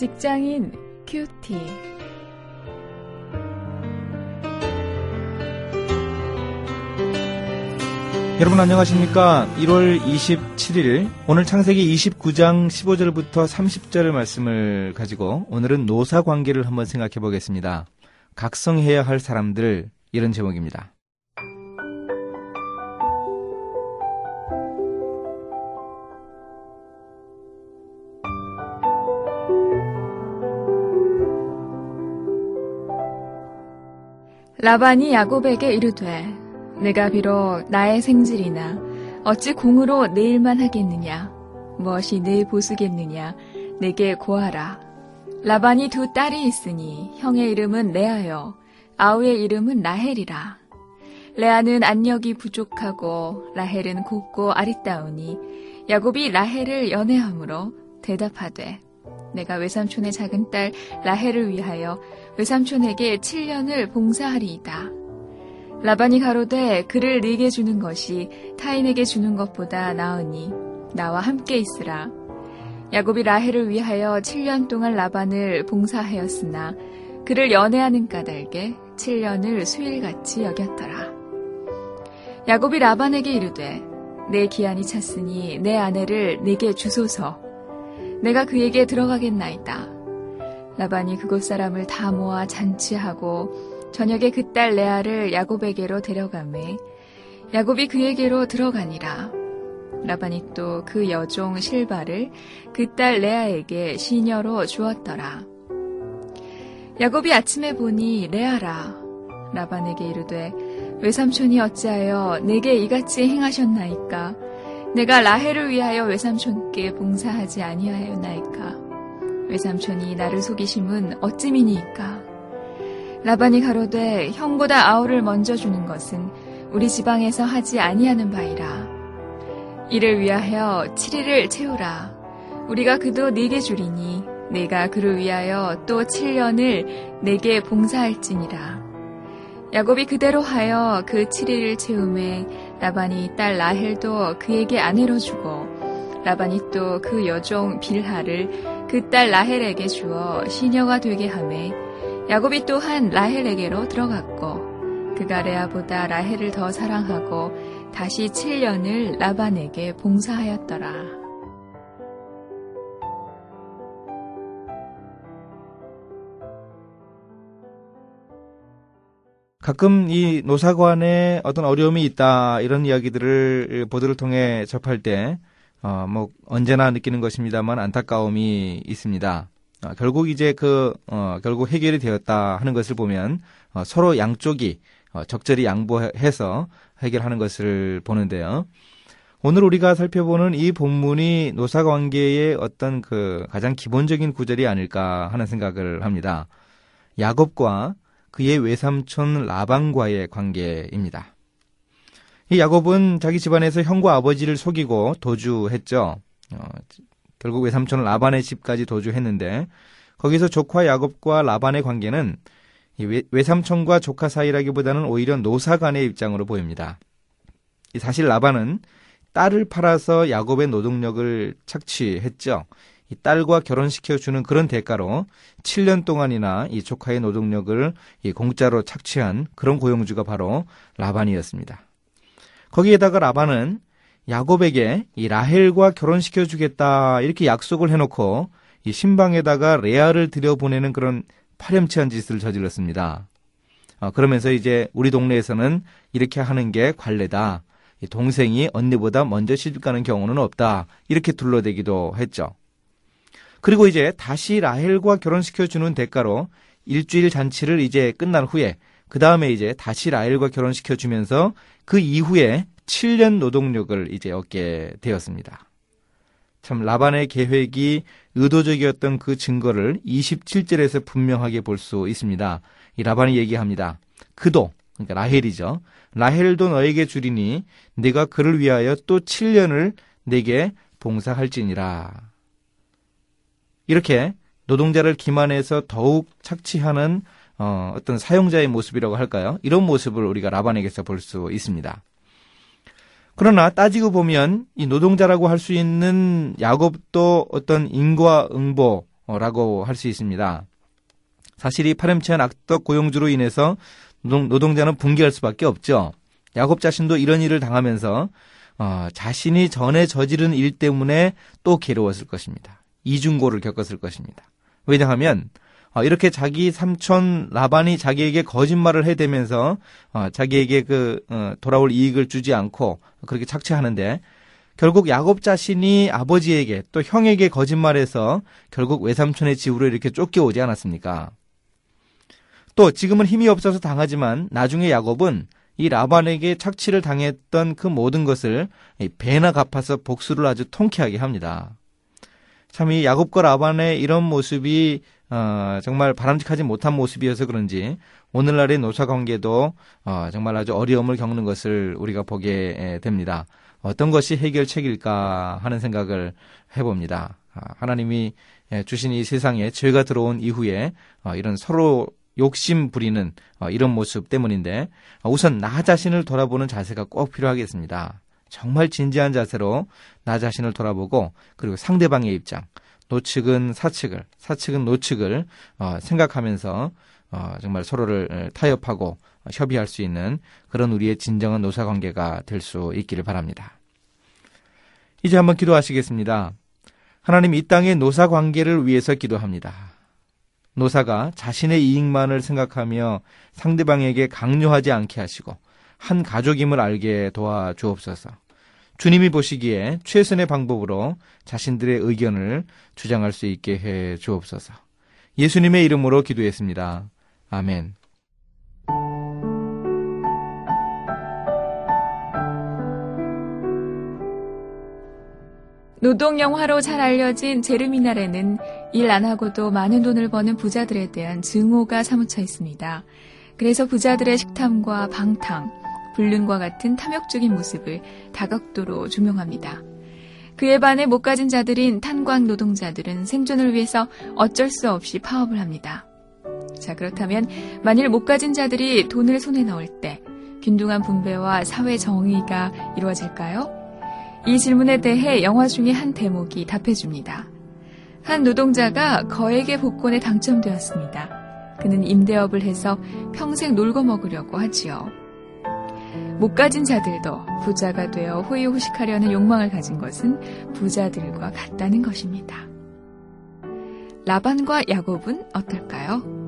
직장인 큐티. 여러분 안녕하십니까? 1월 27일 오늘 창세기 29장 15절부터 30절의 말씀을 가지고 오늘은 노사 관계를 한번 생각해 보겠습니다. 각성해야 할 사람들, 이런 제목입니다. 라반이 야곱에게 이르되 내가 비록 나의 생질이나 어찌 공으로 내 일만 하겠느냐 무엇이 내 보수겠느냐 내게 고하라. 라반이 두 딸이 있으니 형의 이름은 레아여 아우의 이름은 라헬이라. 레아는 안력이 부족하고 라헬은 곱고 아리따우니 야곱이 라헬을 연애함으로 대답하되 내가 외삼촌의 작은 딸 라헬을 위하여 외삼촌에게 7년을 봉사하리이다. 라반이 가로되 그를 네게 주는 것이 타인에게 주는 것보다 나으니 나와 함께 있으라. 야곱이 라헬을 위하여 7년 동안 라반을 봉사하였으나 그를 연애하는 까닭에 7년을 수일같이 여겼더라. 야곱이 라반에게 이르되 내 기한이 찼으니 내 아내를 네게 주소서. 내가 그에게 들어가겠나이다. 라반이 그곳 사람을 다 모아 잔치하고 저녁에 그 딸 레아를 야곱에게로 데려가매 야곱이 그에게로 들어가니라. 라반이 또 그 여종 실바를 그 딸 레아에게 시녀로 주었더라. 야곱이 아침에 보니 레아라. 라반에게 이르되 외삼촌이 어찌하여 내게 이같이 행하셨나이까? 내가 라헬을 위하여 외삼촌께 봉사하지 아니하였나이까? 외삼촌이 나를 속이심은 어찌미니이까? 라반이 가로되 형보다 아우를 먼저 주는 것은 우리 지방에서 하지 아니하는 바이라. 이를 위하여 7일을 채우라. 우리가 그도 네게 주리니 내가 그를 위하여 또 7년을 네게 봉사할지니라. 야곱이 그대로 하여 그 7일을 채우매 라반이 딸 라헬도 그에게 아내로 주고 라반이 또 그 여종 빌하를 그 딸 라헬에게 주어 시녀가 되게 하매 야곱이 또한 라헬에게로 들어갔고 그가 레아보다 라헬을 더 사랑하고 다시 7년을 라반에게 봉사하였더라. 가끔 이 노사관에 어떤 어려움이 있다 이런 이야기들을 보도를 통해 접할 때 언제나 느끼는 것입니다만 안타까움이 있습니다. 결국 해결이 되었다 하는 것을 보면 서로 양쪽이 적절히 양보해서 해결하는 것을 보는데요. 오늘 우리가 살펴보는 이 본문이 노사관계의 어떤 그 가장 기본적인 구절이 아닐까 하는 생각을 합니다. 야곱과 그의 외삼촌 라반과의 관계입니다. 이 야곱은 자기 집안에서 형과 아버지를 속이고 도주했죠. 결국 외삼촌 라반의 집까지 도주했는데 거기서 조카 야곱과 라반의 관계는 외삼촌과 조카 사이라기보다는 오히려 노사 간의 입장으로 보입니다. 사실 라반은 딸을 팔아서 야곱의 노동력을 착취했죠. 이 딸과 결혼시켜주는 그런 대가로 7년 동안이나 이 조카의 노동력을 공짜로 착취한 그런 고용주가 바로 라반이었습니다. 거기에다가 라반은 야곱에게 이 라헬과 결혼시켜주겠다 이렇게 약속을 해놓고 이 신방에다가 레아를 들여보내는 그런 파렴치한 짓을 저질렀습니다. 그러면서 이제 우리 동네에서는 이렇게 하는 게 관례다. 이 동생이 언니보다 먼저 시집가는 경우는 없다. 이렇게 둘러대기도 했죠. 그리고 이제 다시 라헬과 결혼시켜주는 대가로 일주일 잔치를 이제 끝난 후에 그 다음에 이제 다시 라헬과 결혼시켜주면서 그 이후에 7년 노동력을 이제 얻게 되었습니다. 참 라반의 계획이 의도적이었던 그 증거를 27절에서 분명하게 볼 수 있습니다. 이 라반이 얘기합니다. 그도, 그러니까 라헬이죠. 라헬도 너에게 주리니 네가 그를 위하여 또 7년을 내게 봉사할지니라. 이렇게 노동자를 기만해서 더욱 착취하는 어떤 사용자의 모습이라고 할까요? 이런 모습을 우리가 라반에게서 볼 수 있습니다. 그러나 따지고 보면 이 노동자라고 할 수 있는 야곱도 어떤 인과응보 라고 할 수 있습니다. 사실 이 파렴치한 악덕 고용주로 인해서 노동자는 붕괴할 수밖에 없죠. 야곱 자신도 이런 일을 당하면서 자신이 전에 저지른 일 때문에 또 괴로웠을 것입니다. 이중고를 겪었을 것입니다. 왜냐하면 이렇게 자기 삼촌 라반이 자기에게 거짓말을 해대면서 자기에게 돌아올 이익을 주지 않고 그렇게 착취하는데 결국 야곱 자신이 아버지에게 또 형에게 거짓말해서 결국 외삼촌의 집으로 이렇게 쫓겨오지 않았습니까? 또 지금은 힘이 없어서 당하지만 나중에 야곱은 이 라반에게 착취를 당했던 그 모든 것을 배나 갚아서 복수를 아주 통쾌하게 합니다. 참 이 야곱과 라반의 이런 모습이 정말 바람직하지 못한 모습이어서 그런지 오늘날의 노사관계도 정말 아주 어려움을 겪는 것을 우리가 보게 됩니다. 어떤 것이 해결책일까 하는 생각을 해봅니다. 하나님이 주신 이 세상에 죄가 들어온 이후에 이런 서로 욕심 부리는 이런 모습 때문인데 우선 나 자신을 돌아보는 자세가 꼭 필요하겠습니다. 정말 진지한 자세로 나 자신을 돌아보고 그리고 상대방의 입장, 노측은 사측을, 사측은 노측을 생각하면서 정말 서로를 타협하고 협의할 수 있는 그런 우리의 진정한 노사관계가 될 수 있기를 바랍니다. 이제 한번 기도하시겠습니다. 하나님, 이 땅의 노사관계를 위해서 기도합니다. 노사가 자신의 이익만을 생각하며 상대방에게 강요하지 않게 하시고 한 가족임을 알게 도와주옵소서. 주님이 보시기에 최선의 방법으로 자신들의 의견을 주장할 수 있게 해 주옵소서. 예수님의 이름으로 기도했습니다. 아멘. 노동 영화로 잘 알려진 제르미날에는 일 안 하고도 많은 돈을 버는 부자들에 대한 증오가 사무쳐 있습니다. 그래서 부자들의 식탐과 방탕, 불륜과 같은 탐욕적인 모습을 다각도로 조명합니다. 그에 반해 못 가진 자들인 탄광 노동자들은 생존을 위해서 어쩔 수 없이 파업을 합니다. 자, 그렇다면 만일 못 가진 자들이 돈을 손에 넣을 때 균등한 분배와 사회 정의가 이루어질까요? 이 질문에 대해 영화 중에 한 대목이 답해줍니다. 한 노동자가 거액의 복권에 당첨되었습니다. 그는 임대업을 해서 평생 놀고 먹으려고 하지요. 못 가진 자들도 부자가 되어 호의호식하려는 욕망을 가진 것은 부자들과 같다는 것입니다. 라반과 야곱은 어떨까요?